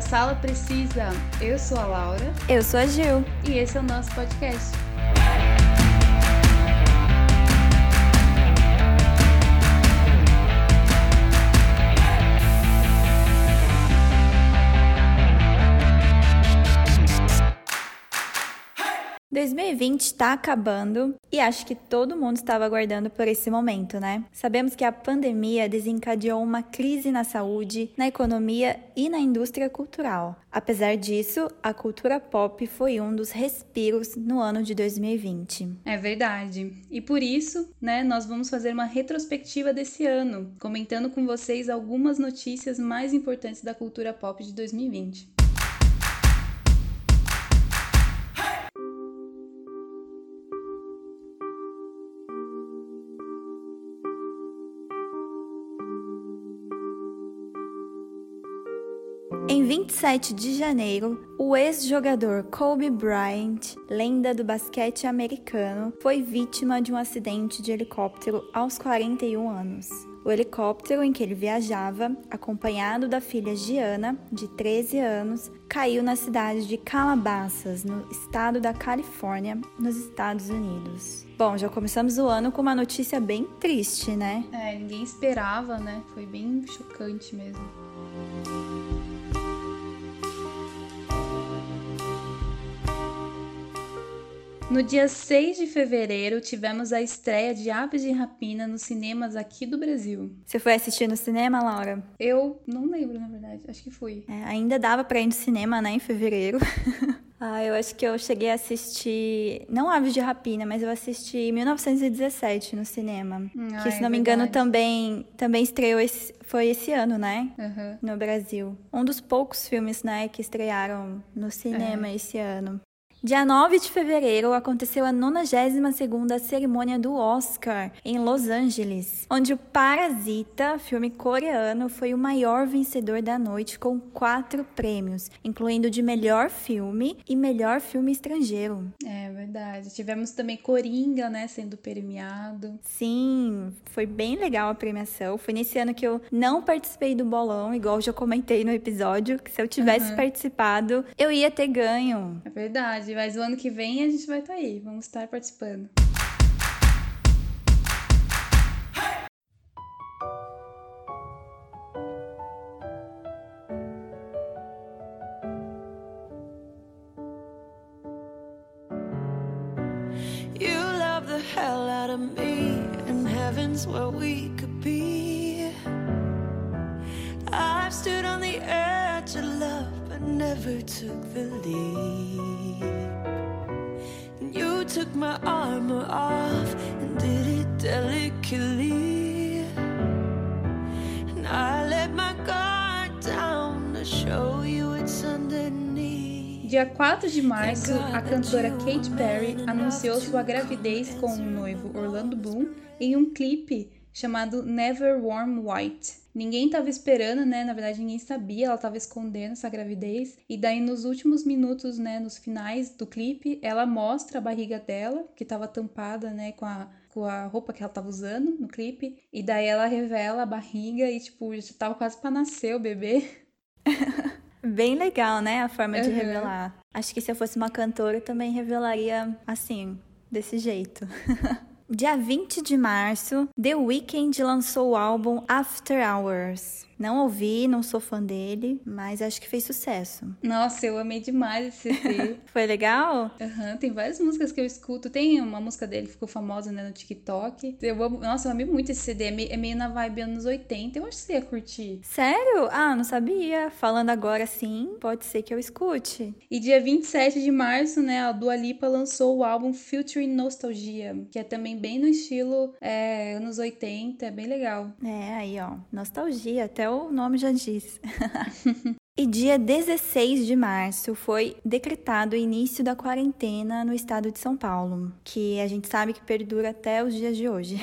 da Sala Precisa. Eu sou a Laura. Eu sou a Gil. E esse é o nosso podcast. Hey! 2020 está acabando e acho que todo mundo estava aguardando por esse momento, né? Sabemos que a pandemia desencadeou uma crise na saúde, na economia e na indústria cultural. Apesar disso, a cultura pop foi um dos respiros no ano de 2020. É verdade. E por isso, né, nós vamos fazer uma retrospectiva desse ano, comentando com vocês algumas notícias mais importantes da cultura pop de 2020. Em 27 de janeiro, o ex-jogador Kobe Bryant, lenda do basquete americano, foi vítima de um acidente de helicóptero aos 41 anos. O helicóptero em que ele viajava, acompanhado da filha Gianna, de 13 anos, caiu na cidade de Calabasas, no estado da Califórnia, nos Estados Unidos. Bom, já começamos o ano com uma notícia bem triste, né? É, ninguém esperava, né? Foi bem chocante mesmo. No dia 6 de fevereiro, tivemos a estreia de Aves de Rapina nos cinemas aqui do Brasil. Você foi assistir no cinema, Laura? Eu não lembro, na verdade. Acho que fui. É, ainda dava pra ir no cinema, né, em fevereiro. Ah, eu acho que eu cheguei a assistir, não Aves de Rapina, mas eu assisti 1917 no cinema. Que, se não me engano, também estreou, foi esse ano, né? Uhum. No Brasil. Um dos poucos filmes, né, que estrearam no cinema esse ano. Dia 9 de fevereiro, aconteceu a 92ª cerimônia do Oscar, em Los Angeles, onde o Parasita, filme coreano, foi o maior vencedor da noite com 4 prêmios, incluindo de melhor filme e melhor filme estrangeiro. É verdade. Tivemos também Coringa, né, sendo premiado. Sim, foi bem legal a premiação. Foi nesse ano que eu não participei do bolão, igual eu já comentei no episódio, que se eu tivesse participado, eu ia ter ganho. É verdade. Mas o ano que vem a gente vai estar aí, vamos estar participando. You love the hell out of me, and heaven's where we could be. I've stood on the edge of love, but never took the lead. Took my armor off and did it delicately, and I let my guard down to show you it's underneath. Dia 4 de março, a cantora Katy Perry anunciou sua gravidez com o noivo Orlando Bloom em um clipe chamado Never Worn White. Ninguém estava esperando, né? Na verdade, ninguém sabia, ela estava escondendo essa gravidez. E daí, nos últimos minutos, né? Nos finais do clipe, ela mostra a barriga dela, que estava tampada, né? Com a roupa que ela estava usando no clipe. E daí, ela revela a barriga e, tipo, já estava quase para nascer o bebê. Bem legal, né? A forma de revelar. Acho que se eu fosse uma cantora, eu também revelaria assim, desse jeito. Dia 20 de março, The Weeknd lançou o álbum After Hours. Não ouvi, não sou fã dele, mas acho que fez sucesso. Nossa, eu amei demais esse CD. Foi legal? Tem várias músicas que eu escuto. Tem uma música dele que ficou famosa, né, no TikTok. Eu amei muito esse CD. É meio na vibe anos 80. Eu acho que você ia curtir. Sério? Ah, não sabia. Falando agora sim, pode ser que eu escute. E dia 27 de março, né, a Dua Lipa lançou o álbum Featuring Nostalgia, que é também bem no estilo anos 80, é bem legal. É, aí ó, nostalgia, até o nome já diz. E dia 16 de março foi decretado o início da quarentena no estado de São Paulo, que a gente sabe que perdura até os dias de hoje.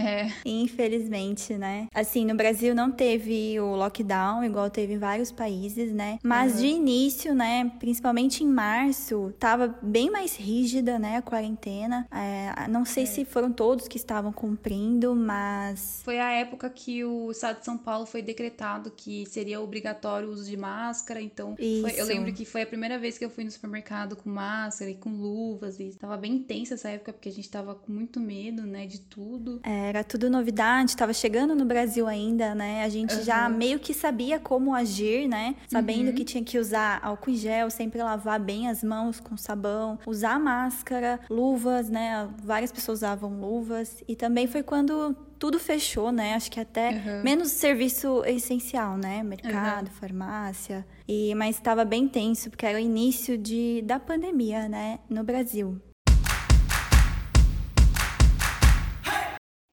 É. Infelizmente, né? Assim, no Brasil não teve o lockdown, igual teve em vários países, né? Mas de início, né? Principalmente em março, tava bem mais rígida, né? A quarentena. É, não sei se foram todos que estavam cumprindo, mas... Foi a época que o estado de São Paulo foi decretado que seria obrigatório o uso de máscara, então... Foi, eu lembro que foi a primeira vez que eu fui no supermercado com máscara e com luvas, e tava bem intensa essa época, porque a gente tava com muito medo, né? De tudo. Era tudo novidade, tava chegando no Brasil ainda, né? A gente já meio que sabia como agir, né? Sabendo que tinha que usar álcool em gel, sempre lavar bem as mãos com sabão, usar máscara, luvas, né? Várias pessoas usavam luvas. E também foi quando tudo fechou, né? Acho que até menos serviço essencial, né? Mercado, farmácia. E, mas estava bem tenso, porque era o início da pandemia, né? No Brasil.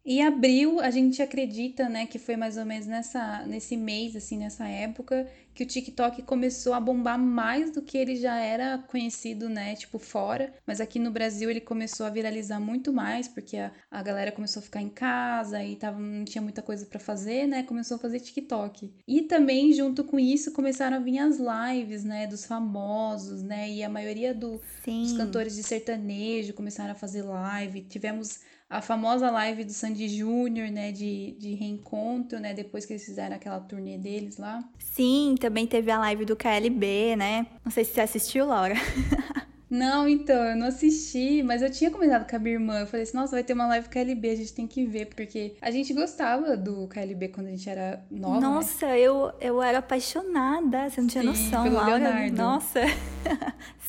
E abril, a gente acredita, né, que foi mais ou menos nesse mês, assim, nessa época, que o TikTok começou a bombar mais do que ele já era conhecido, né, tipo, fora. Mas aqui no Brasil ele começou a viralizar muito mais, porque a galera começou a ficar em casa e não tinha muita coisa pra fazer, né, começou a fazer TikTok. E também, junto com isso, começaram a vir as lives, né, dos famosos, né, e a maioria dos cantores de sertanejo começaram a fazer live. Tivemos a famosa live do Sandy e Junior, né, de reencontro, né, depois que eles fizeram aquela turnê deles lá. Sim, também teve a live do KLB, né? Não sei se você assistiu, Laura. Não, então, eu não assisti, mas eu tinha comentado com a minha irmã, eu falei assim, nossa, vai ter uma live KLB, a gente tem que ver, porque a gente gostava do KLB quando a gente era nova, nossa, né? eu era apaixonada, você não tinha noção, pelo Laura, Leonardo. Nossa,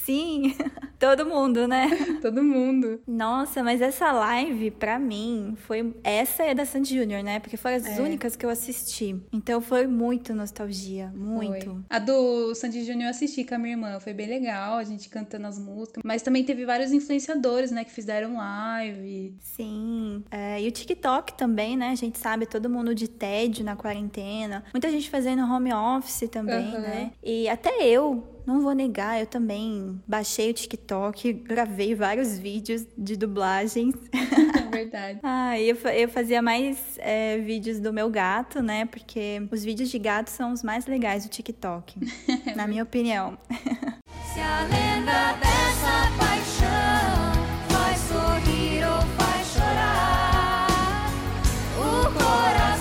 sim, todo mundo, né? Todo mundo. Nossa, mas essa live, pra mim, foi, essa é da Sandy Junior, né? Porque foram as únicas que eu assisti, então foi muito nostalgia, muito. Foi. A do Sandy Junior eu assisti com a minha irmã, foi bem legal, a gente cantando as músicas, mas também teve vários influenciadores, né, que fizeram live. Sim, e o TikTok também, né, a gente sabe, todo mundo de tédio na quarentena, muita gente fazendo home office também, né, e até eu... Não vou negar, eu também baixei o TikTok, gravei vários vídeos de dublagens. É verdade. Ah, e eu fazia mais vídeos do meu gato, né? Porque os vídeos de gato são os mais legais do TikTok, na minha opinião. Se a lenda dessa paixão faz sorrir ou faz chorar, o coração...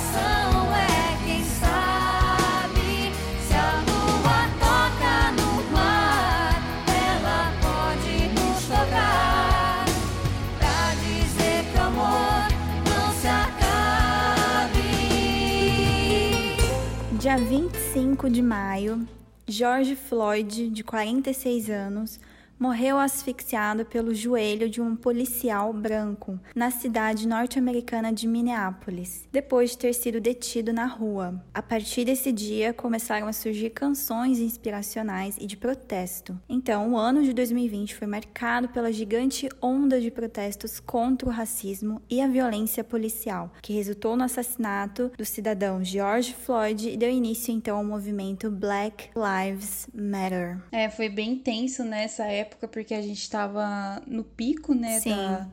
Dia 25 de maio, George Floyd, de 46 anos, morreu asfixiado pelo joelho de um policial branco na cidade norte-americana de Minneapolis, depois de ter sido detido na rua. A partir desse dia, começaram a surgir canções inspiracionais e de protesto. Então, o ano de 2020 foi marcado pela gigante onda de protestos contra o racismo e a violência policial, que resultou no assassinato do cidadão George Floyd e deu início, então, ao movimento Black Lives Matter. Foi bem intenso nessa época, porque a gente estava no pico, né,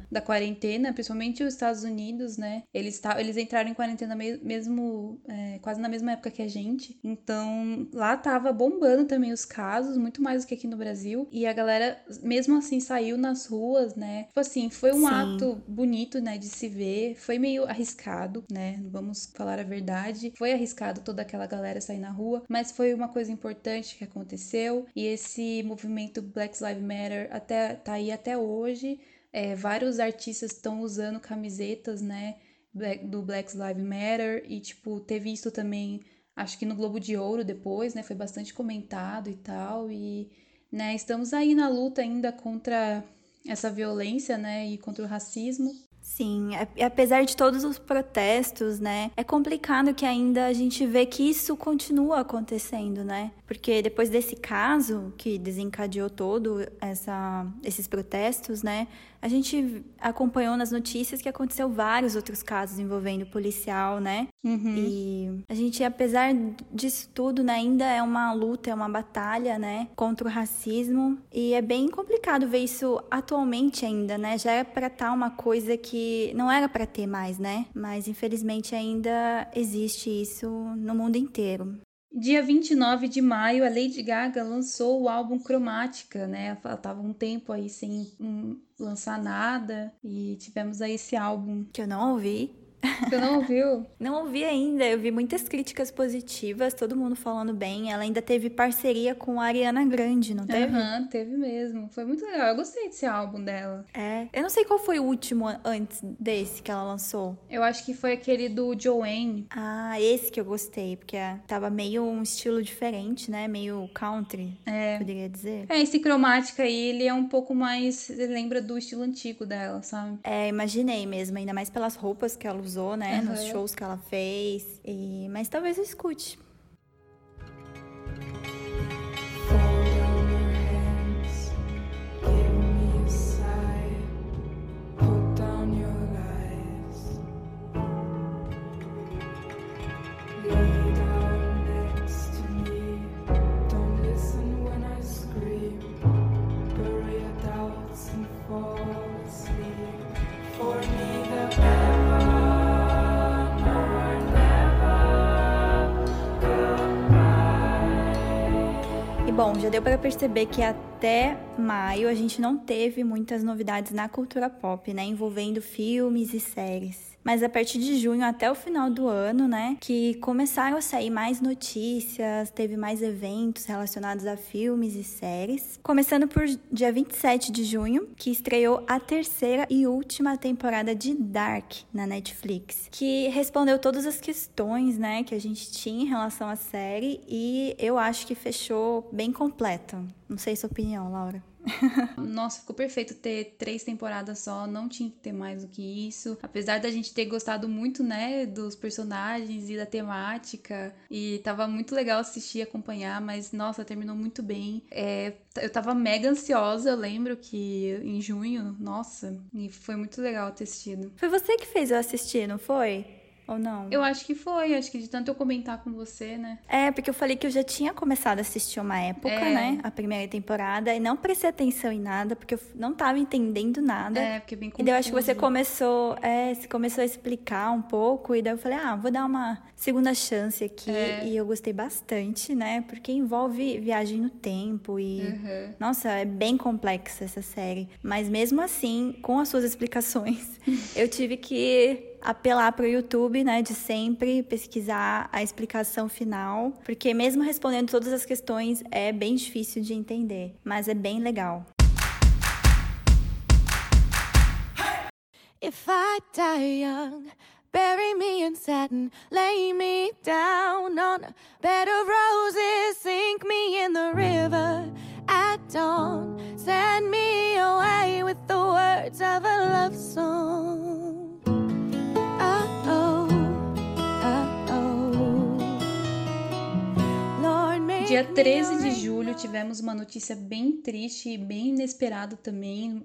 da quarentena, principalmente os Estados Unidos, né, eles entraram em quarentena mesmo, quase na mesma época que a gente, então lá tava bombando também os casos, muito mais do que aqui no Brasil, e a galera mesmo assim saiu nas ruas, né, tipo assim, foi um ato bonito, né, de se ver, foi meio arriscado, né, vamos falar a verdade, foi arriscado toda aquela galera sair na rua, mas foi uma coisa importante que aconteceu, e esse movimento Black Lives Matter tá aí até hoje. Vários artistas estão usando camisetas, né, do Black Lives Matter, e tipo, teve isso também, acho que no Globo de Ouro depois, né, foi bastante comentado e tal, e, né, estamos aí na luta ainda contra essa violência, né, e contra o racismo. Sim, apesar de todos os protestos, né, é complicado que ainda a gente vê que isso continua acontecendo, né? Porque depois desse caso que desencadeou todos esses protestos, né, A gente acompanhou nas notícias que aconteceu vários outros casos envolvendo policial, né? Uhum. E a gente, apesar disso tudo, né, ainda é uma luta, é uma batalha, né, contra o racismo. E é bem complicado ver isso atualmente ainda, né? Já era pra estar uma coisa que não era pra ter mais, né? Mas, infelizmente, ainda existe isso no mundo inteiro. Dia 29 de maio, a Lady Gaga lançou o álbum Chromatica, né? Ela tava um tempo aí sem lançar nada e tivemos aí esse álbum. Que eu não ouvi. Você não ouviu? Não ouvi ainda, eu vi muitas críticas positivas, todo mundo falando bem. Ela ainda teve parceria com a Ariana Grande, não teve? Aham, teve mesmo. Foi muito legal, eu gostei desse álbum dela. É, eu não sei qual foi o último antes desse que ela lançou. Eu acho que foi aquele do Joanne. Ah, esse que eu gostei, porque tava meio um estilo diferente, né? Meio country, poderia dizer. É, esse Chromatica aí, ele é um pouco mais, lembra do estilo antigo dela, sabe? É, imaginei mesmo, ainda mais pelas roupas que ela usou. Né, uhum. Nos shows que ela fez, mas talvez eu escute. Bom, já deu para perceber que até maio a gente não teve muitas novidades na cultura pop, né, envolvendo filmes e séries. Mas a partir de junho até o final do ano, né, que começaram a sair mais notícias, teve mais eventos relacionados a filmes e séries. Começando por dia 27 de junho, que estreou a terceira e última temporada de Dark na Netflix, que respondeu todas as questões, né, que a gente tinha em relação à série e eu acho que fechou bem completo. Não sei sua opinião, Laura. Nossa, ficou perfeito ter 3 temporadas só, não tinha que ter mais do que isso. Apesar da gente ter gostado muito, né, dos personagens e da temática, e tava muito legal assistir e acompanhar, mas nossa, terminou muito bem. Eu tava mega ansiosa, eu lembro que em junho, nossa, e foi muito legal ter assistido. Foi você que fez eu assistir, não foi? Ou não? Eu acho que foi, acho que de tanto eu comentar com você, né? É, porque eu falei que eu já tinha começado a assistir uma época, né? A primeira temporada, e não prestei atenção em nada, porque eu não tava entendendo nada. É, porque bem confuso. E daí eu acho que você começou a explicar um pouco, e daí eu falei, vou dar uma segunda chance aqui. É. E eu gostei bastante, né? Porque envolve viagem no tempo e... Uhum. Nossa, é bem complexa essa série. Mas mesmo assim, com as suas explicações, eu tive que... apelar para o YouTube, né, de sempre pesquisar a explicação final, porque mesmo respondendo todas as questões é bem difícil de entender, mas é bem legal. If I die young, bury me in satin, lay me down on a bed of roses, sink me in the river at dawn, send me away with the words of a love song. Dia 13 de julho tivemos uma notícia bem triste e bem inesperada também,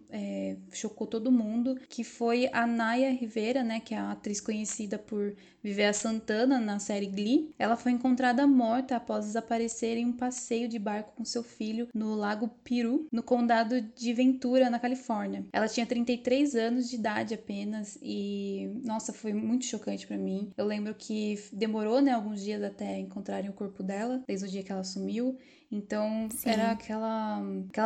chocou todo mundo, que foi a Naya Rivera, né, que é a atriz conhecida por viver a Santana na série Glee. Ela foi encontrada morta após desaparecer em um passeio de barco com seu filho no Lago Piru, no condado de Ventura, na Califórnia. Ela tinha 33 anos de idade apenas e, nossa, foi muito chocante pra mim. Eu lembro que demorou, né, alguns dias até encontrarem o corpo dela, desde o dia que ela sumiu. Então, sim, era aquela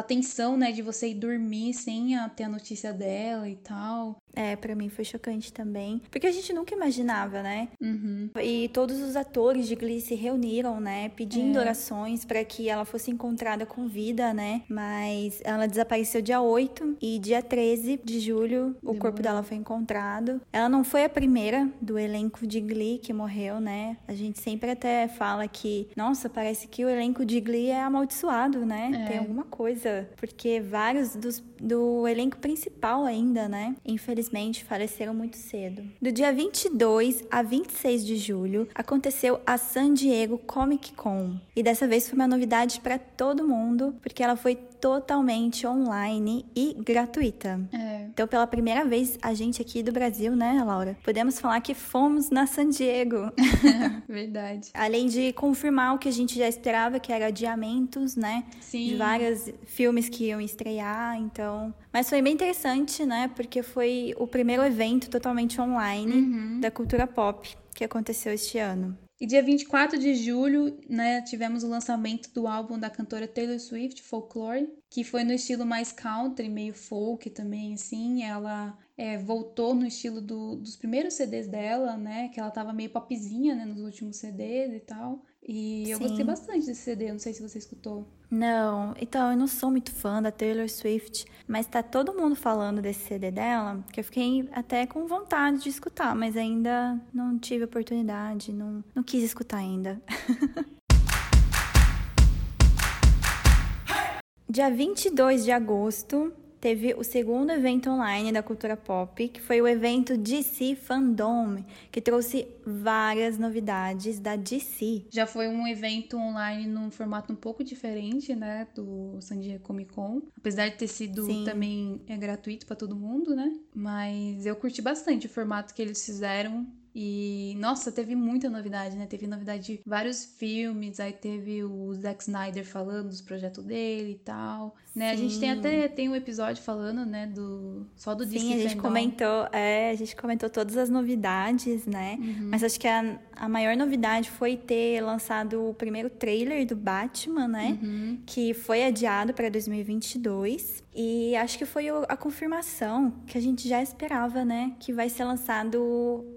tensão, né, de você ir dormir sem ter a notícia dela e tal. É, pra mim foi chocante também. Porque a gente nunca imaginava, né? Uhum. E todos os atores de Glee se reuniram, né, pedindo orações pra que ela fosse encontrada com vida, né? Mas ela desapareceu dia 8 e dia 13 de julho o corpo dela foi encontrado. Ela não foi a primeira do elenco de Glee que morreu, né? A gente sempre até fala que, nossa, parece que o elenco de Glee é amaldiçoado, né? É. Tem alguma coisa. Porque vários do elenco principal ainda, né? Infelizmente, faleceram muito cedo. Do dia 22 a 26 de julho, aconteceu a San Diego Comic Con. E dessa vez foi uma novidade para todo mundo, porque ela foi totalmente online e gratuita. É. Então, pela primeira vez, a gente aqui do Brasil, né, Laura? Podemos falar que fomos na San Diego. Verdade. Além de confirmar o que a gente já esperava, que era adiamentos, né? Sim. De vários filmes que iam estrear, então... Mas foi bem interessante, né? Porque foi o primeiro evento totalmente online da cultura pop que aconteceu este ano. E dia 24 de julho, né, tivemos o lançamento do álbum da cantora Taylor Swift, Folklore, que foi no estilo mais country, meio folk também, assim. Ela voltou no estilo dos primeiros CDs dela, né, que ela tava meio popzinha, né, nos últimos CDs e tal. E eu gostei bastante desse CD, não sei se você escutou. Não, então eu não sou muito fã da Taylor Swift, mas tá todo mundo falando desse CD dela, que eu fiquei até com vontade de escutar, mas ainda não tive oportunidade, não quis escutar ainda. Dia 22 de agosto, teve o segundo evento online da cultura pop, que foi o evento DC Fandom, que trouxe várias novidades da DC. Já foi um evento online num formato um pouco diferente, né, do San Diego Comic Con. Apesar de ter sido também gratuito para todo mundo, né? Mas eu curti bastante o formato que eles fizeram. E, nossa, teve muita novidade, né? Teve novidade de vários filmes, aí teve o Zack Snyder falando dos projetos dele e tal, né? Sim. A gente tem um episódio falando, né, só do DC Fandom. Sim, a gente comentou todas as novidades, né? Uhum. Mas acho que a maior novidade foi ter lançado o primeiro trailer do Batman, né? Uhum. Que foi adiado para 2022. E acho que foi a confirmação que a gente já esperava, né? Que vai ser lançado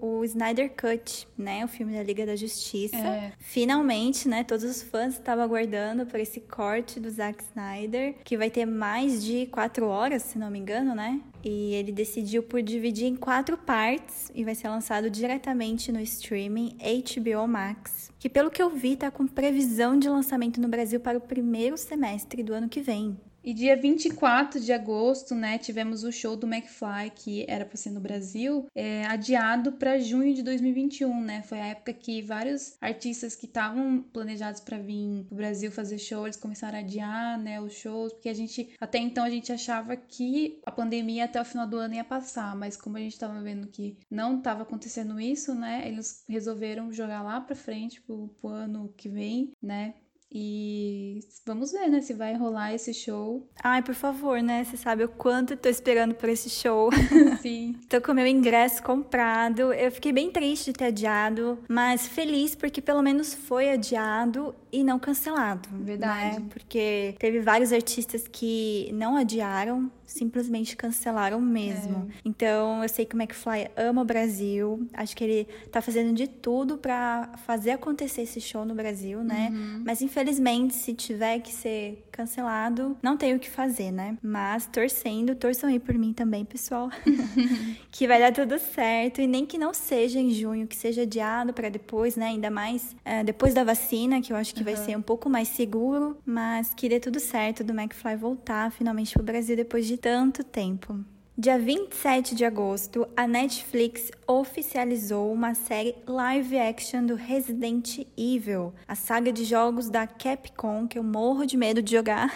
o Snyder Cut, né? O filme da Liga da Justiça. É. Finalmente, né? Todos os fãs estavam aguardando por esse corte do Zack Snyder, que vai ter mais de 4 horas, se não me engano, né? E ele decidiu por dividir em 4 partes e vai ser lançado diretamente no streaming HBO Max. Que, pelo que eu vi, tá com previsão de lançamento no Brasil para o primeiro semestre do ano que vem. E dia 24 de agosto, né, tivemos o show do McFly, que era para ser no Brasil, adiado para junho de 2021, né? Foi a época que vários artistas que estavam planejados para vir pro Brasil fazer show, eles começaram a adiar, né, os shows, porque até então a gente achava que a pandemia até o final do ano ia passar, mas como a gente tava vendo que não tava acontecendo isso, né, eles resolveram jogar lá para frente pro ano que vem, né? E vamos ver, né, se vai rolar esse show. Ai, por favor, né? Você sabe o quanto eu tô esperando por esse show. Sim. Tô com o meu ingresso comprado. Eu fiquei bem triste de ter adiado, mas feliz porque pelo menos foi adiado e não cancelado. Verdade. Né? Porque teve vários artistas que não adiaram, simplesmente cancelaram mesmo. É. Então, eu sei que o McFly ama o Brasil. Acho que ele tá fazendo de tudo pra fazer acontecer esse show no Brasil, né? Uhum. Mas, infelizmente, se tiver que ser cancelado, não tem o que fazer, né? Mas, torçam aí por mim também, pessoal. Que vai dar tudo certo. E nem que não seja em junho, que seja adiado pra depois, né? Ainda mais depois da vacina, que eu acho que vai ser um pouco mais seguro. Mas que dê tudo certo do McFly voltar finalmente pro Brasil depois de tanto tempo. Dia 27 de agosto, a Netflix oficializou uma série live action do Resident Evil, a saga de jogos da Capcom, que eu morro de medo de jogar,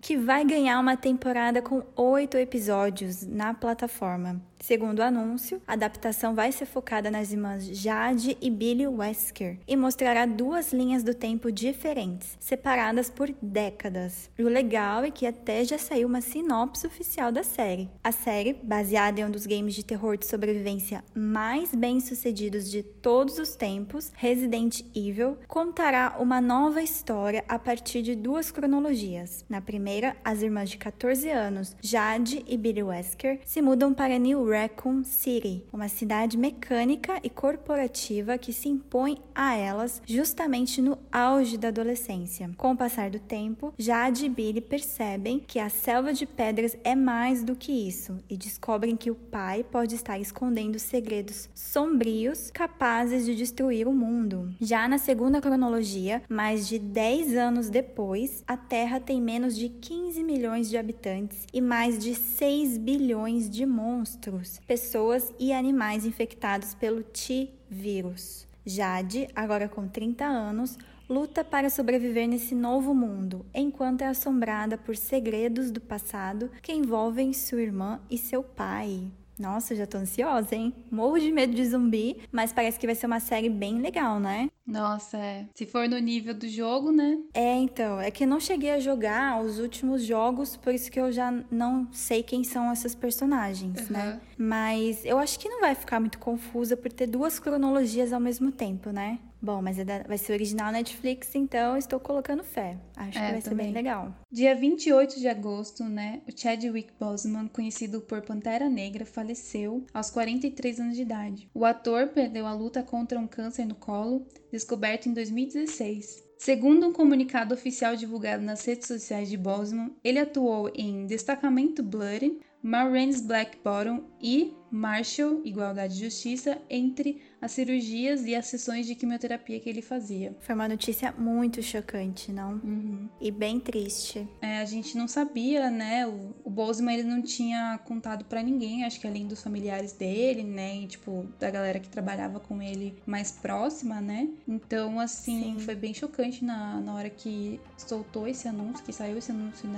que vai ganhar uma temporada com 8 episódios na plataforma. Segundo o anúncio, a adaptação vai ser focada nas irmãs Jade e Billy Wesker e mostrará 2 linhas do tempo diferentes, separadas por décadas. E o legal é que até já saiu uma sinopse oficial da série. A série, baseada em um dos games de terror de sobrevivência mais bem-sucedidos de todos os tempos, Resident Evil, contará uma nova história a partir de 2 cronologias. Na primeira, primeira, as irmãs de 14 anos, Jade e Billy Wesker, se mudam para New Raccoon City, uma cidade mecânica e corporativa que se impõe a elas justamente no auge da adolescência. Com o passar do tempo, Jade e Billy percebem que a selva de pedras é mais do que isso e descobrem que o pai pode estar escondendo segredos sombrios capazes de destruir o mundo. Já na segunda cronologia, mais de 10 anos depois, a Terra tem menos de 15 milhões de habitantes e mais de 6 bilhões de monstros, pessoas e animais infectados pelo T-vírus. Jade, agora com 30 anos, luta para sobreviver nesse novo mundo, enquanto é assombrada por segredos do passado que envolvem sua irmã e seu pai. Nossa, já tô ansiosa, hein? Morro de medo de zumbi, mas parece que vai ser uma série bem legal, né? Nossa, é. Se for no nível do jogo, né? É, então. É que eu não cheguei a jogar os últimos jogos, por isso que eu já não sei quem são essas personagens, né? Mas eu acho que não vai ficar muito confusa por ter duas cronologias ao mesmo tempo, né? Bom, mas vai ser original Netflix, então estou colocando fé. Acho que vai também ser bem legal. Dia 28 de agosto, né? O Chadwick Boseman, conhecido por Pantera Negra, faleceu aos 43 anos de idade. O ator perdeu a luta contra um câncer no colo, descoberto em 2016. Segundo um comunicado oficial divulgado nas redes sociais de Boseman, ele atuou em Destacamento Blood, Marines Black Bottom e Marshall, Igualdade e Justiça, entre as cirurgias e as sessões de quimioterapia que ele fazia. Foi uma notícia muito chocante, não? Uhum. E bem triste. É, a gente não sabia, né? O Boseman, ele não tinha contado pra ninguém, acho que além dos familiares dele, né? E, tipo, da galera que trabalhava com ele mais próxima, né? Então, assim, Foi bem chocante na hora que soltou esse anúncio, que saiu esse anúncio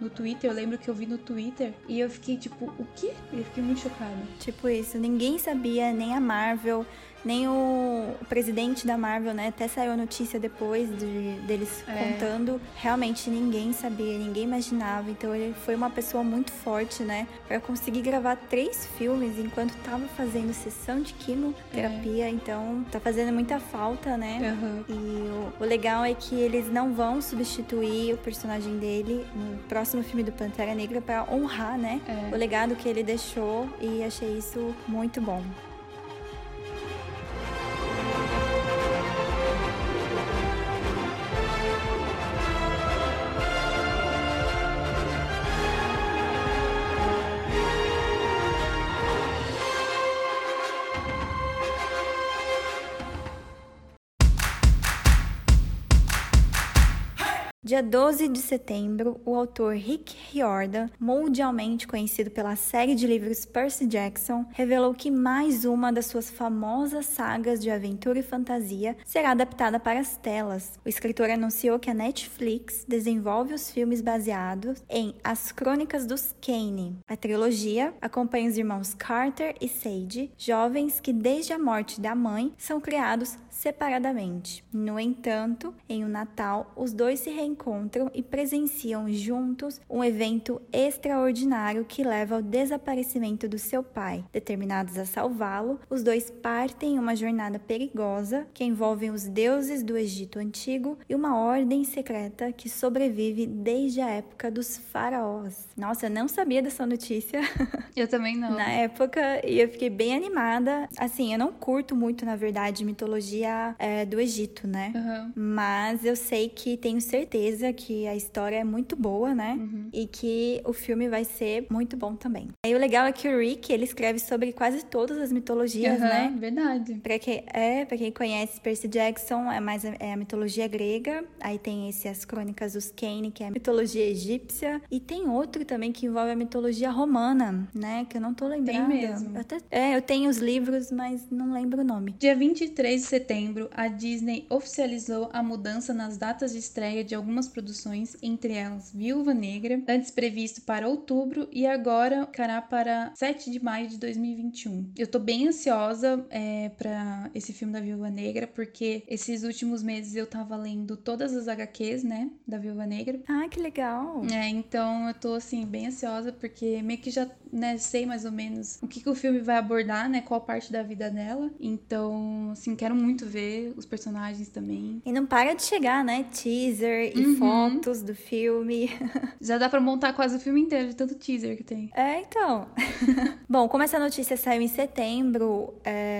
no Twitter. Eu lembro que eu vi no Twitter e eu fiquei, tipo, o quê? Eu fiquei muito chocada. Tipo isso, ninguém sabia, nem a Marvel, nem o presidente da Marvel, né? Até saiu a notícia depois deles contando. Realmente ninguém sabia, ninguém imaginava. Então ele foi uma pessoa muito forte, né? Pra conseguir gravar 3 filmes enquanto tava fazendo sessão de quimioterapia. Então tá fazendo muita falta, né? Uhum. E o legal é que eles não vão substituir o personagem dele no próximo filme do Pantera Negra pra honrar, né? O legado que ele deixou, e achei isso muito bom. Dia 12 de setembro, o autor Rick Riordan, mundialmente conhecido pela série de livros Percy Jackson, revelou que mais uma das suas famosas sagas de aventura e fantasia será adaptada para as telas. O escritor anunciou que a Netflix desenvolve os filmes baseados em As Crônicas dos Kane. A trilogia acompanha os irmãos Carter e Sage, jovens que desde a morte da mãe são criados separadamente. No entanto, em um Natal, os dois se reencontram e presenciam juntos um evento extraordinário que leva ao desaparecimento do seu pai. Determinados a salvá-lo, os dois partem em uma jornada perigosa que envolve os deuses do Egito Antigo e uma ordem secreta que sobrevive desde a época dos faraós. Nossa, eu não sabia dessa notícia. Eu também não. Na época, e eu fiquei bem animada. Assim, eu não curto muito, na verdade, mitologia do Egito, né? Uhum. Mas eu sei que tenho certeza que a história é muito boa, né? Uhum. E que o filme vai ser muito bom também. E o legal é que o Rick, ele escreve sobre quase todas as mitologias, né? Verdade. Pra quem conhece Percy Jackson, é mais a mitologia grega. Aí tem as Crônicas dos Kane, que é a mitologia egípcia. E tem outro também que envolve a mitologia romana, né? Que eu não tô lembrando. Tem mesmo. Eu tenho os livros, mas não lembro o nome. Dia 23 de setembro, a Disney oficializou a mudança nas datas de estreia de algumas produções, entre elas Viúva Negra, antes previsto para outubro, e agora ficará para 7 de maio de 2021. Eu tô bem ansiosa pra esse filme da Viúva Negra, porque esses últimos meses eu tava lendo todas as HQs, né, da Viúva Negra. Ah, que legal! Então eu tô, assim, bem ansiosa, porque meio que já né, sei mais ou menos o que o filme vai abordar, né, qual parte da vida dela. Então, assim, quero muito ver os personagens também. E não para de chegar, né, teaser e fotos do filme. Já dá pra montar quase o filme inteiro, de tanto teaser que tem. É, então. Bom, como essa notícia saiu em setembro,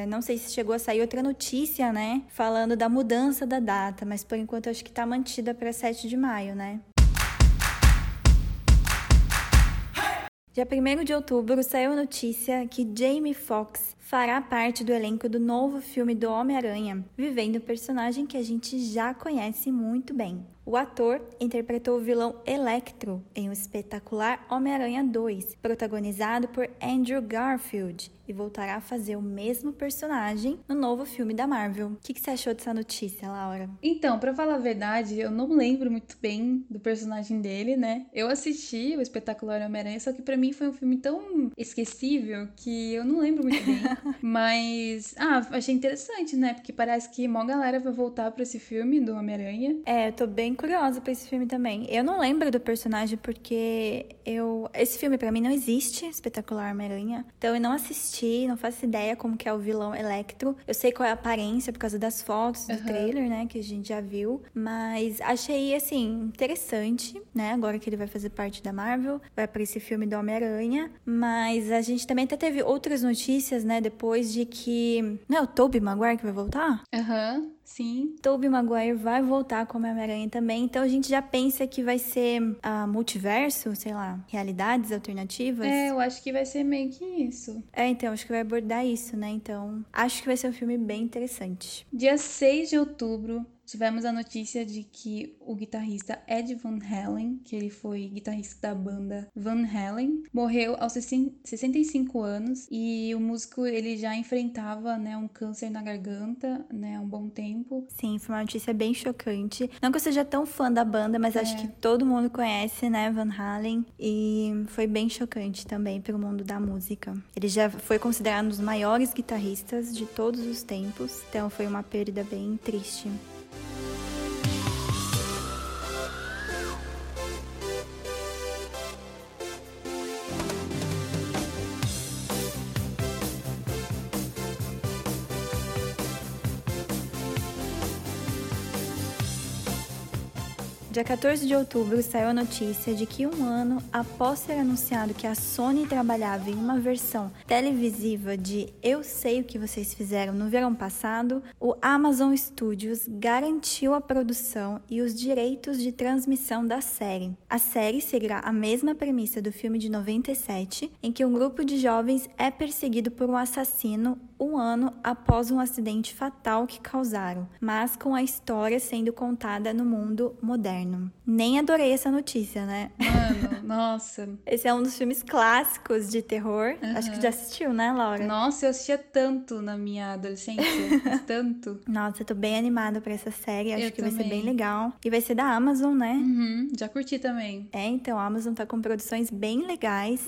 não sei se chegou a sair outra notícia, né, falando da mudança da data, mas por enquanto eu acho que tá mantida pra 7 de maio, né? Dia 1º de outubro saiu a notícia que Jamie Foxx fará parte do elenco do novo filme do Homem-Aranha, vivendo o personagem que a gente já conhece muito bem. O ator interpretou o vilão Electro em o espetacular Homem-Aranha 2, protagonizado por Andrew Garfield, e voltará a fazer o mesmo personagem no novo filme da Marvel. O que você achou dessa notícia, Laura? Então, pra falar a verdade, eu não lembro muito bem do personagem dele, né? Eu assisti o espetacular Homem-Aranha, só que pra mim foi um filme tão esquecível que eu não lembro muito bem. Mas, achei interessante, né? Porque parece que mó galera vai voltar pra esse filme do Homem-Aranha. É, eu tô bem curiosa pra esse filme também. Eu não lembro do personagem porque esse filme pra mim não existe, espetacular Homem-Aranha. Então eu não assisti, não faço ideia como que é o vilão Electro. Eu sei qual é a aparência por causa das fotos do trailer, né? Que a gente já viu. Mas achei, assim, interessante, né? Agora que ele vai fazer parte da Marvel, vai pra esse filme do Homem-Aranha. Mas a gente também até teve outras notícias, né? Depois de que... Não é o Tobey Maguire que vai voltar? Sim. Tobey Maguire vai voltar como Homem-Aranha também. Então a gente já pensa que vai ser multiverso, sei lá, realidades alternativas. É, eu acho que vai ser meio que isso. É, então, acho que vai abordar isso, né? Então, acho que vai ser um filme bem interessante. Dia 6 de outubro, tivemos a notícia de que o guitarrista Ed Van Halen, que ele foi guitarrista da banda Van Halen, morreu aos 65 anos, e o músico ele já enfrentava, né, um câncer na garganta, né, há um bom tempo. Sim, foi uma notícia bem chocante. Não que eu seja tão fã da banda, mas acho que todo mundo conhece, né, Van Halen, e foi bem chocante também pro mundo da música. Ele já foi considerado um dos maiores guitarristas de todos os tempos, então foi uma perda bem triste. Dia 14 de outubro saiu a notícia de que um ano após ser anunciado que a Sony trabalhava em uma versão televisiva de Eu Sei O Que Vocês Fizeram no verão passado, o Amazon Studios garantiu a produção e os direitos de transmissão da série. A série seguirá a mesma premissa do filme de 1917, em que um grupo de jovens é perseguido por um assassino um ano após um acidente fatal que causaram, mas com a história sendo contada no mundo moderno. Nem adorei essa notícia, né? Mano, nossa. Esse é um dos filmes clássicos de terror. Acho que já assistiu, né, Laura? Nossa, eu assistia tanto na minha adolescência. Tanto. Nossa, eu tô bem animada pra essa série. Acho que também vai ser bem legal. E vai ser da Amazon, né? Já curti também. É, então, a Amazon tá com produções bem legais.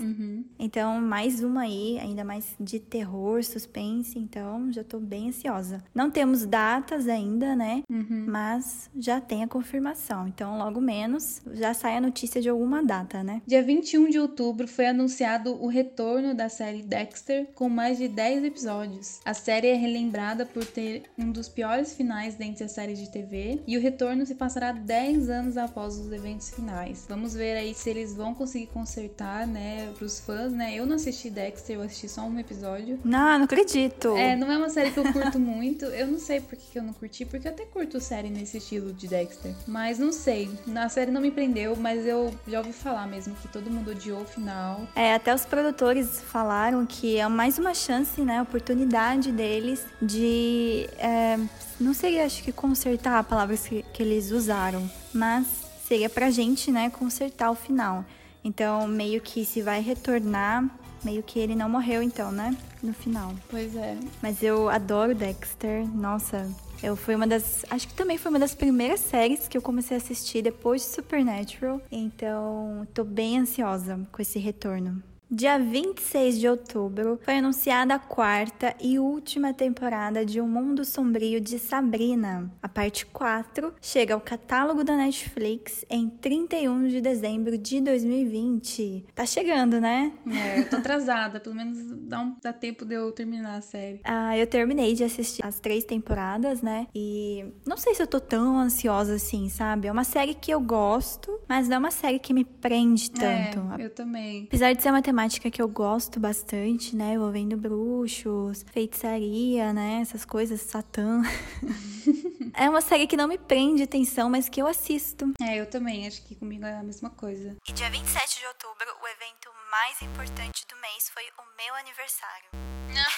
Então, mais uma aí, ainda mais de terror, suspense. Então, já tô bem ansiosa. Não temos datas ainda, né? Mas já tem a confirmação. Então, logo menos, já sai a notícia de alguma data, né? Dia 21 de outubro foi anunciado o retorno da série Dexter, com mais de 10 episódios. A série é relembrada por ter um dos piores finais dentre as séries de TV, e o retorno se passará 10 anos após os eventos finais. Vamos ver aí se eles vão conseguir consertar, né, pros fãs, né? Eu não assisti Dexter, eu assisti só um episódio. Não acredito. É, não é uma série que eu curto muito. Eu não sei por que eu não curti, porque eu até curto série nesse estilo de Dexter. Mas não sei, a série não me prendeu, mas eu já ouvi falar mesmo que todo mundo odiou o final. É, até os produtores falaram que é mais uma chance, né, oportunidade deles de... não sei, acho que consertar a palavra que eles usaram, mas seria pra gente, né, consertar o final. Então, meio que se vai retornar... Meio que ele não morreu então, né? No final. Pois é. Mas eu adoro Dexter. Nossa, acho que também foi uma das primeiras séries que eu comecei a assistir depois de Supernatural. Então, tô bem ansiosa com esse retorno. Dia 26 de outubro foi anunciada a quarta e última temporada de O Mundo Sombrio de Sabrina. A parte 4 chega ao catálogo da Netflix em 31 de dezembro de 2020. Tá chegando, né? É, eu tô atrasada. Pelo menos dá tempo de eu terminar a série. Ah, eu terminei de assistir as 3 temporadas, né? E não sei se eu tô tão ansiosa assim, sabe? É uma série que eu gosto, mas não é uma série que me prende tanto. É, eu também. Apesar de ser uma temática que eu gosto bastante, né? Envolvendo bruxos, feitiçaria, né? Essas coisas, Satã. É uma série que não me prende atenção, mas que eu assisto. É, eu também. Acho que comigo é a mesma coisa. E dia 27 de outubro, o evento mais importante do mês foi o meu aniversário.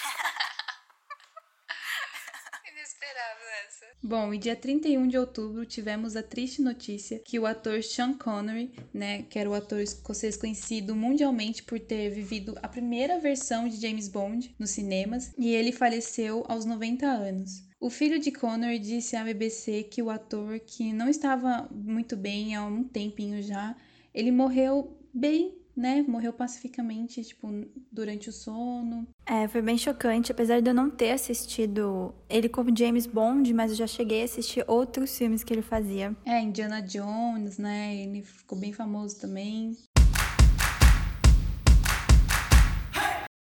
Inesperado essa. Bom, e dia 31 de outubro tivemos a triste notícia que o ator Sean Connery, né, que era o ator escocês conhecido mundialmente por ter vivido a primeira versão de James Bond nos cinemas, e ele faleceu aos 90 anos. O filho de Connery disse à BBC que o ator, que não estava muito bem há um tempinho já, ele morreu bem, né? Morreu pacificamente, tipo, durante o sono. É, foi bem chocante, apesar de eu não ter assistido ele como James Bond, mas eu já cheguei a assistir outros filmes que ele fazia. É, Indiana Jones, né? Ele ficou bem famoso também.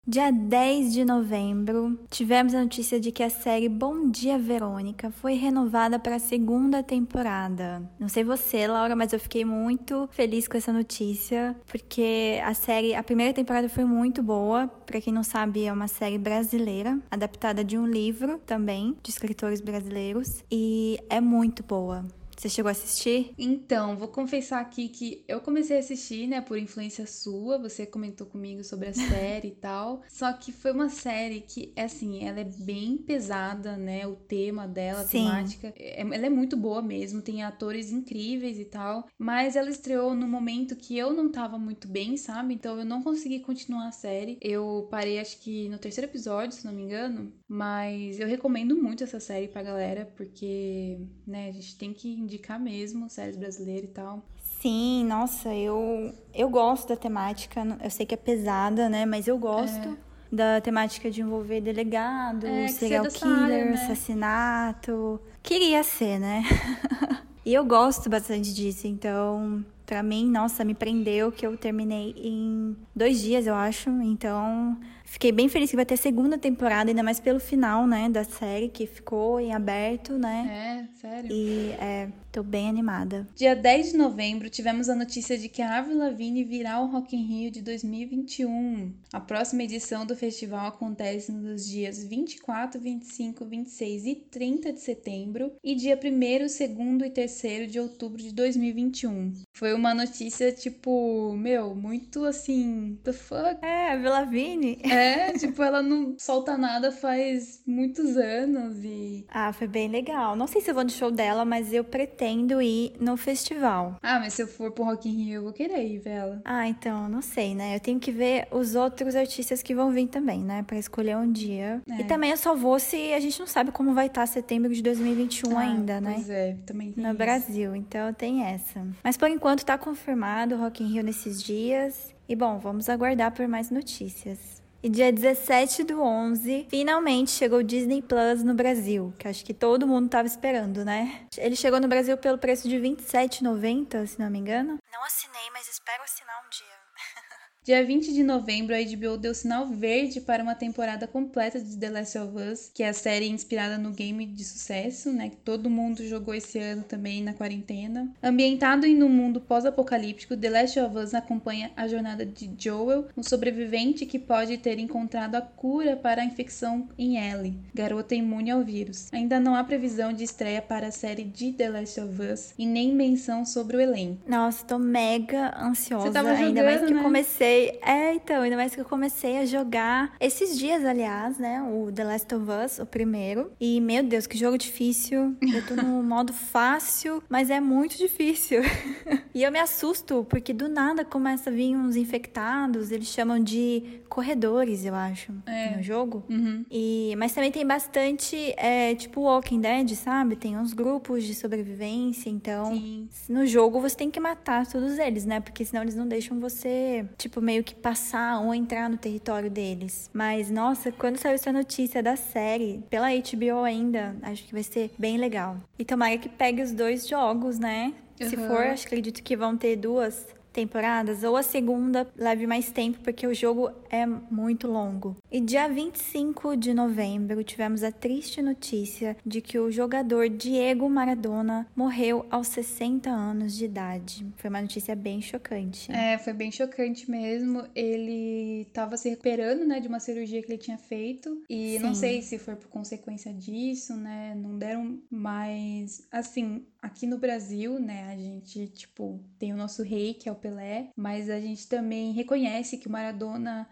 Dia 10 de novembro, tivemos a notícia de que a série Bom Dia, Verônica foi renovada para a segunda temporada. Não sei você, Laura, mas eu fiquei muito feliz com essa notícia, porque a primeira temporada foi muito boa. Para quem não sabe, é uma série brasileira, adaptada de um livro também, de escritores brasileiros, e é muito boa. Você chegou a assistir? Então, vou confessar aqui que eu comecei a assistir, né, por influência sua. Você comentou comigo sobre a série e tal. Só que foi uma série que, assim, ela é bem pesada, né? O tema dela, a temática. Ela é muito boa mesmo, tem atores incríveis e tal. Mas ela estreou num momento que eu não tava muito bem, sabe? Então eu não consegui continuar a série. Eu parei, acho que no 3º episódio, se não me engano. Mas eu recomendo muito essa série pra galera, porque, né, a gente tem que indicar mesmo, séries brasileiras e tal. Sim, nossa, eu gosto da temática, eu sei que é pesada, né, mas eu gosto da temática de envolver delegado, serial killer, assassinato, queria ser, né? E eu gosto bastante disso, então, pra mim, nossa, me prendeu, que eu terminei em 2 dias, eu acho, então fiquei bem feliz que vai ter segunda temporada, ainda mais pelo final, né, da série, que ficou em aberto, né? É, sério. E tô bem animada. Dia 10 de novembro, tivemos a notícia de que a Avril Lavigne virá ao Rock in Rio de 2021. A próxima edição do festival acontece nos dias 24, 25, 26 e 30 de setembro e dia 1º, 2º e 3º de outubro de 2021. Foi uma notícia, tipo, meu, muito assim, the fuck? É, Avril Lavigne? É, tipo, ela não solta nada faz muitos anos e... Ah, foi bem legal. Não sei se eu vou no show dela, mas eu pretendo ir no festival. Ah, mas se eu for pro Rock in Rio, eu vou querer ir ver ela. Ah, então, não sei, né? Eu tenho que ver os outros artistas que vão vir também, né? Pra escolher um dia. É. E também eu só vou se a gente não sabe como vai estar setembro de 2021 ainda, né? Pois é, também tem no Brasil, então tem essa. Mas por enquanto tá confirmado o Rock in Rio nesses dias. E bom, vamos aguardar por mais notícias. E dia 17 do 11, finalmente chegou o Disney Plus no Brasil, que acho que todo mundo tava esperando, né? Ele chegou no Brasil pelo preço de R$ 27,90, se não me engano. Não assinei, mas espero assinar um dia. Dia 20 de novembro, a HBO deu sinal verde para uma temporada completa de The Last of Us, que é a série inspirada no game de sucesso, né, que todo mundo jogou esse ano também na quarentena. Ambientado em um mundo pós-apocalíptico, The Last of Us acompanha a jornada de Joel, um sobrevivente que pode ter encontrado a cura para a infecção em Ellie, garota imune ao vírus. Ainda não há previsão de estreia para a série de The Last of Us e nem menção sobre o elenco. Nossa, tô mega ansiosa. Você tava jogando, ainda mais que, né? Ainda mais que eu comecei a jogar esses dias, aliás, né? O The Last of Us, o primeiro. E, meu Deus, que jogo difícil. Eu tô no modo fácil, mas é muito difícil. E eu me assusto, porque do nada começa a vir uns infectados. Eles chamam de corredores, eu acho, no jogo. Uhum. Mas também tem bastante, tipo Walking Dead, sabe? Tem uns grupos de sobrevivência, então... Sim. No jogo, você tem que matar todos eles, né? Porque senão eles não deixam você, tipo, tipo, meio que passar ou entrar no território deles. Mas, nossa, quando saiu essa notícia da série, pela HBO ainda, acho que vai ser bem legal. E tomara que pegue os dois jogos, né? Uhum. Se for, acho que acredito que vão ter 2 temporadas, ou a segunda leve mais tempo, porque o jogo é muito longo. E dia 25 de novembro, tivemos a triste notícia de que o jogador Diego Maradona morreu aos 60 anos de idade. Foi uma notícia bem chocante. É, foi bem chocante mesmo. Ele estava se recuperando, né, de uma cirurgia que ele tinha feito, e Sim. Não sei se foi por consequência disso, né, não deram mais, assim... Aqui no Brasil, né, a gente, tipo, tem o nosso rei, que é o Pelé, mas a gente também reconhece que o Maradona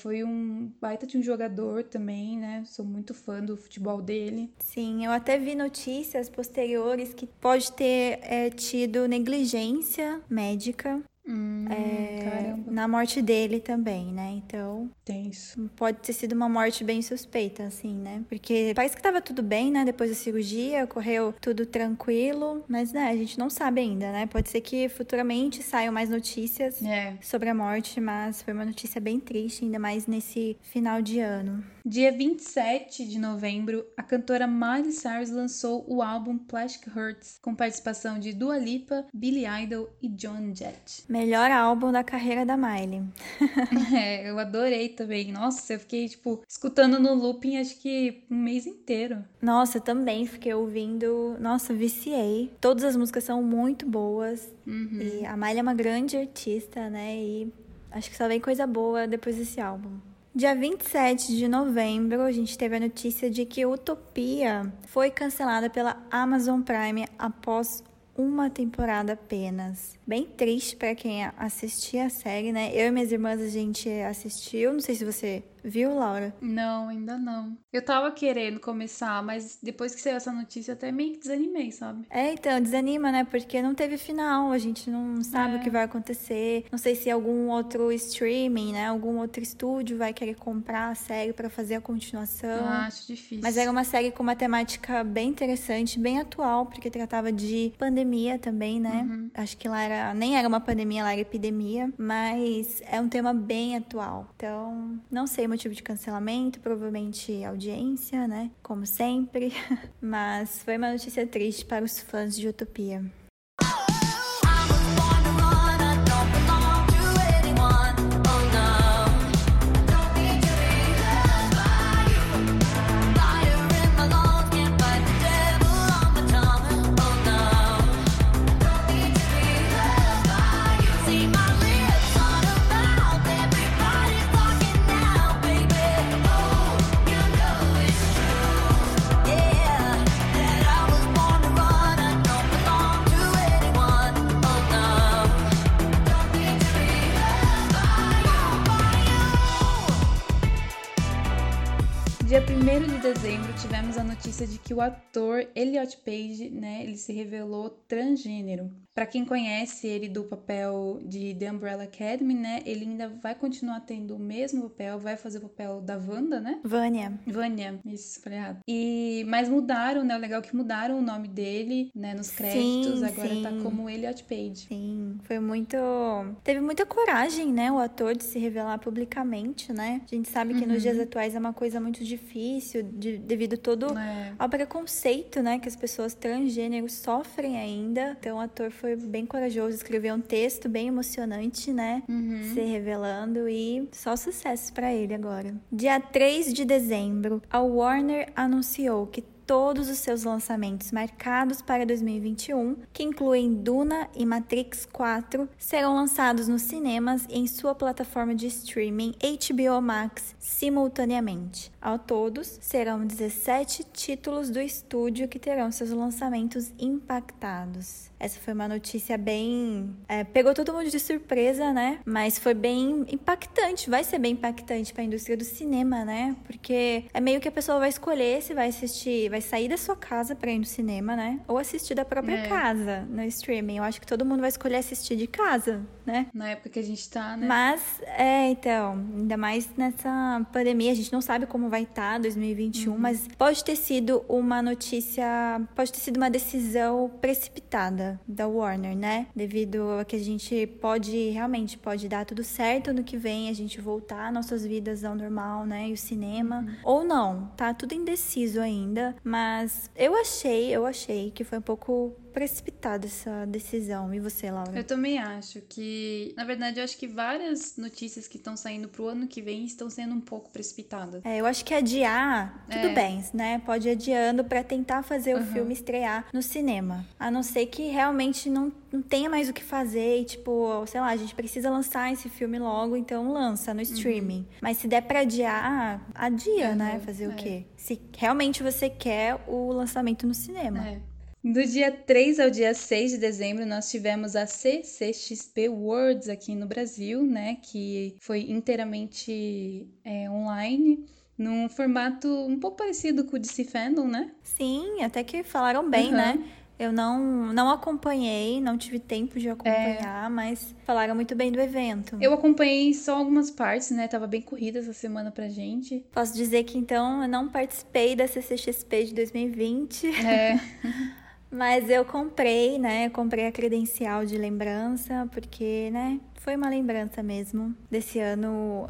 foi um baita de um jogador também, né? Sou muito fã do futebol dele. Sim, eu até vi notícias posteriores que pode ter tido negligência médica. Na morte dele também, né? Então... Tenso. Pode ter sido uma morte bem suspeita, assim, né? Porque parece que tava tudo bem, né? Depois da cirurgia, correu tudo tranquilo. Mas, né, a gente não sabe ainda, né? Pode ser que futuramente saiam mais notícias sobre a morte. Mas foi uma notícia bem triste, ainda mais nesse final de ano. Dia 27 de novembro, a cantora Miley Cyrus lançou o álbum Plastic Hearts, com participação de Dua Lipa, Billy Idol e Joan Jett. Melhor álbum da carreira da Miley. Eu adorei também. Nossa, eu fiquei, tipo, escutando no looping acho que um mês inteiro. Nossa, eu também fiquei ouvindo. Nossa, viciei. Todas as músicas são muito boas. Uhum. E a Miley é uma grande artista, né? E acho que só vem coisa boa depois desse álbum. Dia 27 de novembro, a gente teve a notícia de que Utopia foi cancelada pela Amazon Prime após 1 temporada apenas. Bem triste pra quem assistia a série, né? Eu e minhas irmãs, a gente assistiu. Não sei se você viu, Laura? Não, ainda não. Eu tava querendo começar, mas depois que saiu essa notícia, até meio que desanimei, sabe? É, então, desanima, né? Porque não teve final, a gente não sabe o que vai acontecer. Não sei se algum outro streaming, né? Algum outro estúdio vai querer comprar a série pra fazer a continuação. Ah, acho difícil. Mas era uma série com uma temática bem interessante, bem atual, porque tratava de pandemia também, né? Uhum. Acho que lá nem era uma pandemia, lá era epidemia, mas é um tema bem atual. Então, não sei motivo de cancelamento, provavelmente audiência, né? Como sempre. Mas foi uma notícia triste para os fãs de Utopia. Dezembro, tivemos a notícia de que o ator Elliot Page, né, ele se revelou transgênero. Pra quem conhece ele do papel de The Umbrella Academy, né, ele ainda vai continuar tendo o mesmo papel, vai fazer o papel da Wanda, né? Vânia, isso, falei errado. Mas mudaram, né, o legal é que mudaram o nome dele, né, nos créditos, agora tá como Elliot Page. Sim, foi muito... Teve muita coragem, né, o ator de se revelar publicamente, né? A gente sabe que nos dias atuais é uma coisa muito difícil, devido todo ao preconceito, né, que as pessoas transgêneros sofrem ainda. Então o ator foi bem corajoso, escreveu um texto bem emocionante, né, se revelando, e só sucesso pra ele agora. Dia 3 de dezembro, a Warner anunciou que todos os seus lançamentos marcados para 2021, que incluem Duna e Matrix 4, serão lançados nos cinemas e em sua plataforma de streaming HBO Max simultaneamente. Ao todos, serão 17 títulos do estúdio que terão seus lançamentos impactados. Essa foi uma notícia bem... pegou todo mundo de surpresa, né? Mas foi bem impactante, vai ser bem impactante para a indústria do cinema, né? Porque é meio que a pessoa vai escolher se vai assistir... Vai sair da sua casa pra ir no cinema, né? Ou assistir da própria casa, no streaming. Eu acho que todo mundo vai escolher assistir de casa, né? Na época que a gente tá, né? Mas, então, ainda mais nessa pandemia, a gente não sabe como vai estar 2021, mas pode ter sido uma notícia, pode ter sido uma decisão precipitada da Warner, né? Devido a que a gente realmente pode dar tudo certo no que vem, a gente voltar, nossas vidas ao normal, né? E o cinema. Ou não, tá tudo indeciso ainda, mas eu achei que foi um pouco precipitada essa decisão. E você, Laura? Eu também acho que... Na verdade, eu acho que várias notícias que estão saindo pro ano que vem estão sendo um pouco precipitadas. Eu acho que adiar, tudo bem, né? Pode ir adiando pra tentar fazer o filme estrear no cinema. A não ser que realmente não tenha mais o que fazer e, tipo, sei lá, a gente precisa lançar esse filme logo, então lança no streaming. Mas se der pra adiar, adia, né? Fazer o quê? Se realmente você quer o lançamento no cinema. Do dia 3 ao dia 6 de dezembro, nós tivemos a CCXP Worlds aqui no Brasil, né? Que foi inteiramente online, num formato um pouco parecido com o DC Fandom, né? Sim, até que falaram bem, né? Eu não acompanhei, não tive tempo de acompanhar, mas falaram muito bem do evento. Eu acompanhei só algumas partes, né? Tava bem corrida essa semana pra gente. Posso dizer que, então, eu não participei da CCXP de 2020. Mas eu comprei, né? Comprei a credencial de lembrança, porque, né? Foi uma lembrança mesmo desse ano...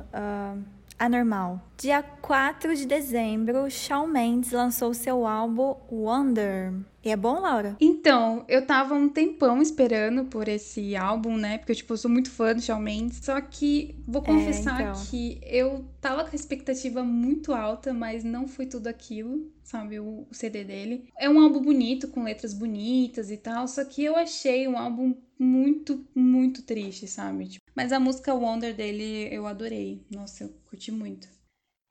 anormal. Dia 4 de dezembro, Shawn Mendes lançou seu álbum Wonder. E é bom, Laura? Então, eu tava um tempão esperando por esse álbum, né? Porque, tipo, eu sou muito fã do Shawn Mendes. Só que, vou confessar que eu tava com a expectativa muito alta, mas não foi tudo aquilo, sabe? O CD dele. É um álbum bonito, com letras bonitas e tal. Só que eu achei um álbum muito, muito triste, sabe? Tipo, mas a música Wonder dele eu adorei. Nossa, eu curti muito.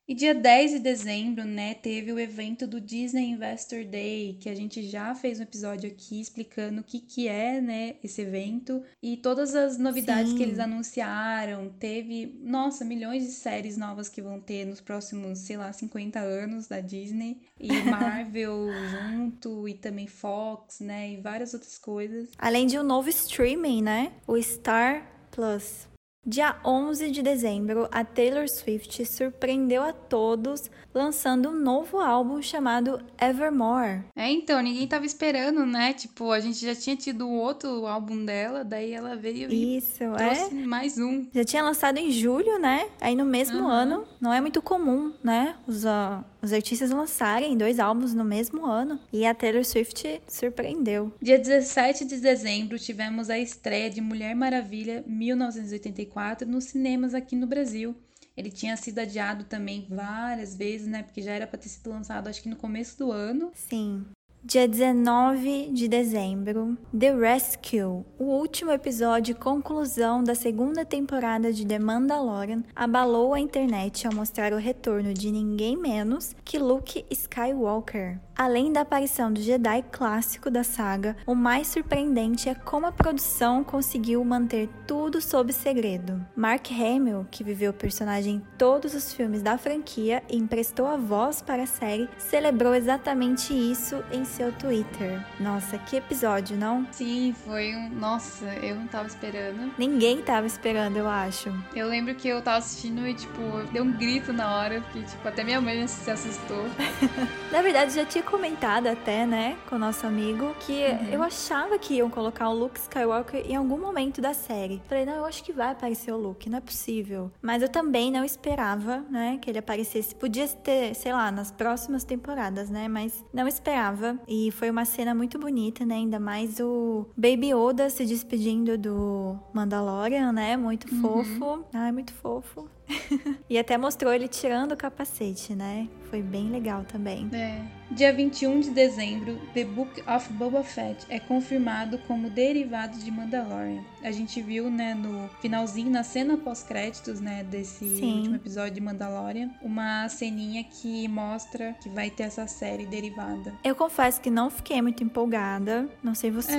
E dia 10 de dezembro, né, teve o evento do Disney Investor Day, que a gente já fez um episódio aqui explicando o que é, né, esse evento e todas as novidades que eles anunciaram. Teve, nossa, milhões de séries novas que vão ter nos próximos, sei lá, 50 anos da Disney e Marvel junto e também Fox, né, e várias outras coisas. Além de um novo streaming, né, o Star Plus. Dia 11 de dezembro, a Taylor Swift surpreendeu a todos lançando um novo álbum chamado Evermore. Então, ninguém tava esperando, né? Tipo, a gente já tinha tido outro álbum dela, daí ela veio e trouxe mais um. Já tinha lançado em julho, né? Aí no mesmo ano, não é muito comum, né? Os artistas lançarem 2 álbuns no mesmo ano. E a Taylor Swift surpreendeu. Dia 17 de dezembro, tivemos a estreia de Mulher Maravilha 1984 nos cinemas aqui no Brasil. Ele tinha sido adiado também várias vezes, né? Porque já era pra ter sido lançado, acho que no começo do ano. Sim. Dia 19 de dezembro, The Rescue, o último episódio e conclusão da segunda temporada de The Mandalorian, abalou a internet ao mostrar o retorno de ninguém menos que Luke Skywalker. Além da aparição do Jedi clássico da saga, o mais surpreendente é como a produção conseguiu manter tudo sob segredo. Mark Hamill, que viveu o personagem em todos os filmes da franquia e emprestou a voz para a série, celebrou exatamente isso em seu Twitter. Nossa, que episódio, não? Sim, foi um... Nossa, eu não tava esperando. Ninguém tava esperando, eu acho. Eu lembro que eu tava assistindo e, tipo, deu um grito na hora, porque, tipo, até minha mãe se assustou. Na verdade, já tinha comentado até, né, com o nosso amigo, que eu achava que iam colocar o Luke Skywalker em algum momento da série. Falei, não, eu acho que vai aparecer o Luke, não é possível. Mas eu também não esperava, né, que ele aparecesse. Podia ter, sei lá, nas próximas temporadas, né, mas não esperava. E foi uma cena muito bonita, né, ainda mais o Baby Yoda se despedindo do Mandalorian, né, muito fofo. Ai, muito fofo. E até mostrou ele tirando o capacete, né? Foi bem legal também. Dia 21 de dezembro, The Book of Boba Fett é confirmado como derivado de Mandalorian. A gente viu, né, no finalzinho, na cena pós-créditos, né, desse último episódio de Mandalorian, uma ceninha que mostra que vai ter essa série derivada. Eu confesso que não fiquei muito empolgada, não sei você.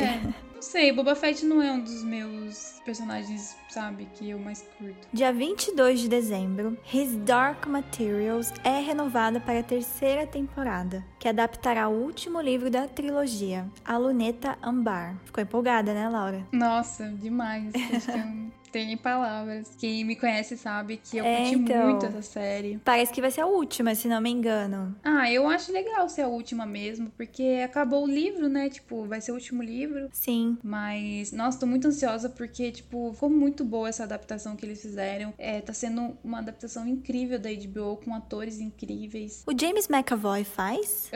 não sei, Boba Fett não é um dos meus personagens, sabe, que eu mais curto. Dia 22 de dezembro, His Dark Materials é renovada para a terceira temporada, que adaptará o último livro da trilogia, A Luneta Ambar. Ficou empolgada, né, Laura? Nossa, demais. Acho que tem palavras. Quem me conhece sabe que eu curti muito essa série. Parece que vai ser a última, se não me engano. Ah, eu acho legal ser a última mesmo, porque acabou o livro, né? Tipo, vai ser o último livro. Sim. Mas, nossa, tô muito ansiosa porque, tipo, ficou muito boa essa adaptação que eles fizeram. É, tá sendo uma adaptação incrível da HBO, com atores incríveis. O James McAvoy faz?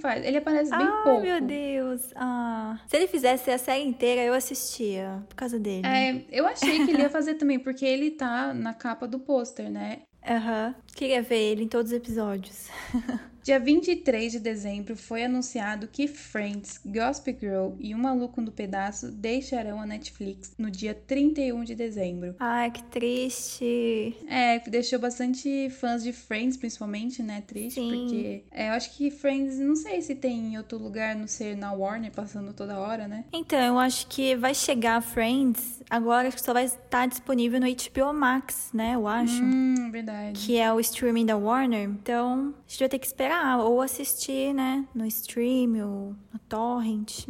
Faz. Ele aparece bem pouco. Ai, meu Deus. Ah. Se ele fizesse a série inteira, eu assistia, por causa dele. É, eu achei que ele ia fazer também, porque ele tá na capa do pôster, né? Queria ver ele em todos os episódios. Dia 23 de dezembro foi anunciado que Friends, Gossip Girl e O Maluco no Pedaço deixarão a Netflix no dia 31 de dezembro. Ai, que triste. É, deixou bastante fãs de Friends, principalmente, né, triste. Sim. Porque eu acho que Friends, não sei se tem em outro lugar, não ser na Warner, passando toda hora, né? Então, eu acho que vai chegar Friends, agora acho que só vai estar disponível no HBO Max, né, eu acho. Verdade. Que é o streaming da Warner, então a gente vai ter que esperar. Ou assistir, né, no stream ou no torrent.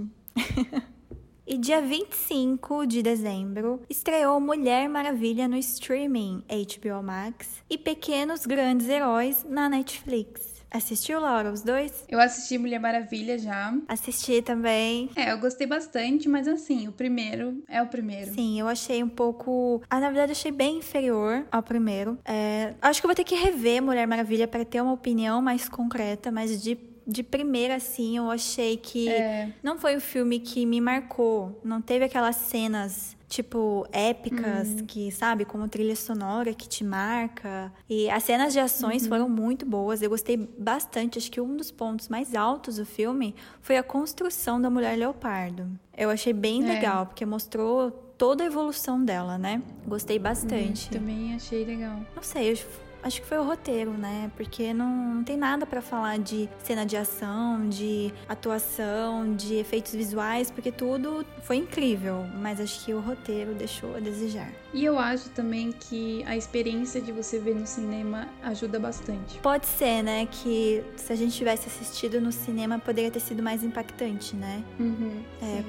E dia 25 de dezembro, estreou Mulher Maravilha no streaming HBO Max e Pequenos Grandes Heróis na Netflix. Assistiu, Laura, os dois? Eu assisti Mulher Maravilha já. Assisti também. É, eu gostei bastante, mas assim, o primeiro é o primeiro. Sim, eu achei um pouco... na verdade, achei bem inferior ao primeiro. Acho que eu vou ter que rever Mulher Maravilha para ter uma opinião mais concreta, mas de primeira, assim, eu achei que não foi um filme que me marcou. Não teve aquelas cenas... tipo, épicas, que, sabe, como trilha sonora que te marca. E as cenas de ações foram muito boas. Eu gostei bastante. Acho que um dos pontos mais altos do filme foi a construção da Mulher Leopardo. Eu achei bem legal, porque mostrou toda a evolução dela, né? Gostei bastante. Também achei legal. Não sei, acho que foi o roteiro, né? Porque não tem nada pra falar de cena de ação, de atuação, de efeitos visuais, porque tudo foi incrível. Mas acho que o roteiro deixou a desejar. E eu acho também que a experiência de você ver no cinema ajuda bastante. Pode ser, né? Que se a gente tivesse assistido no cinema, poderia ter sido mais impactante, né?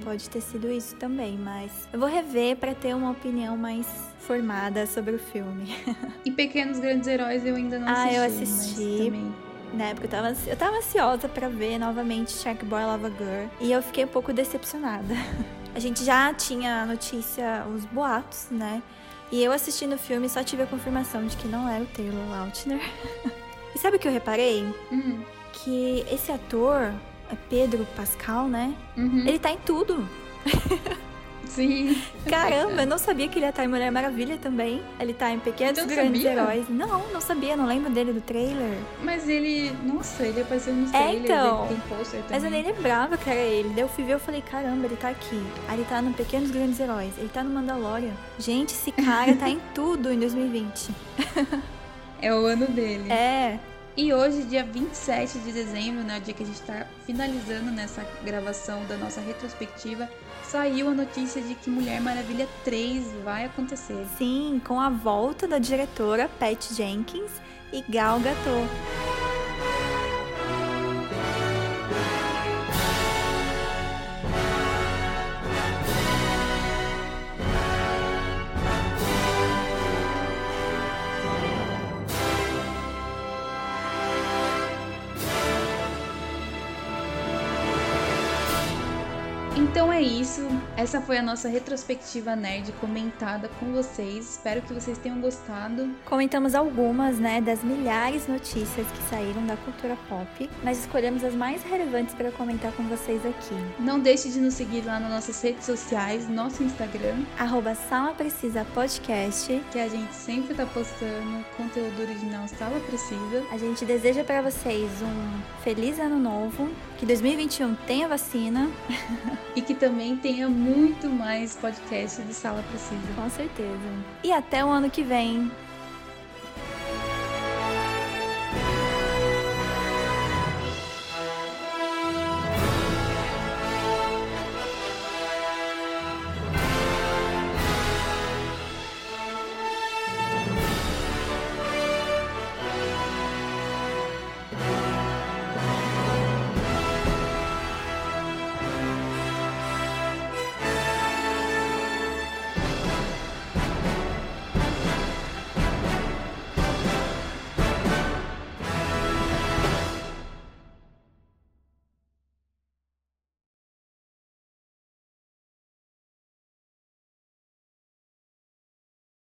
Pode ter sido isso também, mas... eu vou rever pra ter uma opinião mais formada sobre o filme. E Pequenos Grandes Heróis eu ainda não assisti. Ah, eu assisti. Também. Na época eu tava ansiosa pra ver novamente Shark Boy Lava Girl. E eu fiquei um pouco decepcionada. A gente já tinha notícia, os boatos, né? E eu assistindo o filme só tive a confirmação de que não era o Taylor Lautner. E sabe o que eu reparei? Que esse ator, Pedro Pascal, né? Ele tá em tudo. Sim. Caramba, eu não sabia que ele ia estar em Mulher Maravilha também. Ele tá em Pequenos Grandes Heróis. Não sabia, não lembro dele do trailer. Mas ele, nossa, ele apareceu no trailer, então, tem pôster também. Mas eu nem lembrava que era ele. Daí eu fui ver, eu falei, caramba, ele tá aqui. Aí ele tá no Pequenos Grandes Heróis, ele tá no Mandalorian. Gente, esse cara tá em tudo em 2020. É o ano dele. É. E hoje, dia 27 de dezembro, né, o dia que a gente tá finalizando nessa gravação da nossa retrospectiva, saiu a notícia de que Mulher Maravilha 3 vai acontecer. Sim, com a volta da diretora Patty Jenkins e Gal Gadot. Então é isso, essa foi a nossa retrospectiva nerd comentada com vocês, espero que vocês tenham gostado. Comentamos algumas, né, das milhares de notícias que saíram da cultura pop, mas escolhemos as mais relevantes para comentar com vocês aqui. Não deixe de nos seguir lá nas nossas redes sociais, nosso Instagram, @salaprecisapodcast, que a gente sempre tá postando conteúdo original Sala Precisa. A gente deseja para vocês um feliz ano novo, que 2021 tenha vacina. E que também tenha muito mais podcast de Sala Precisa. Com certeza. E até o ano que vem.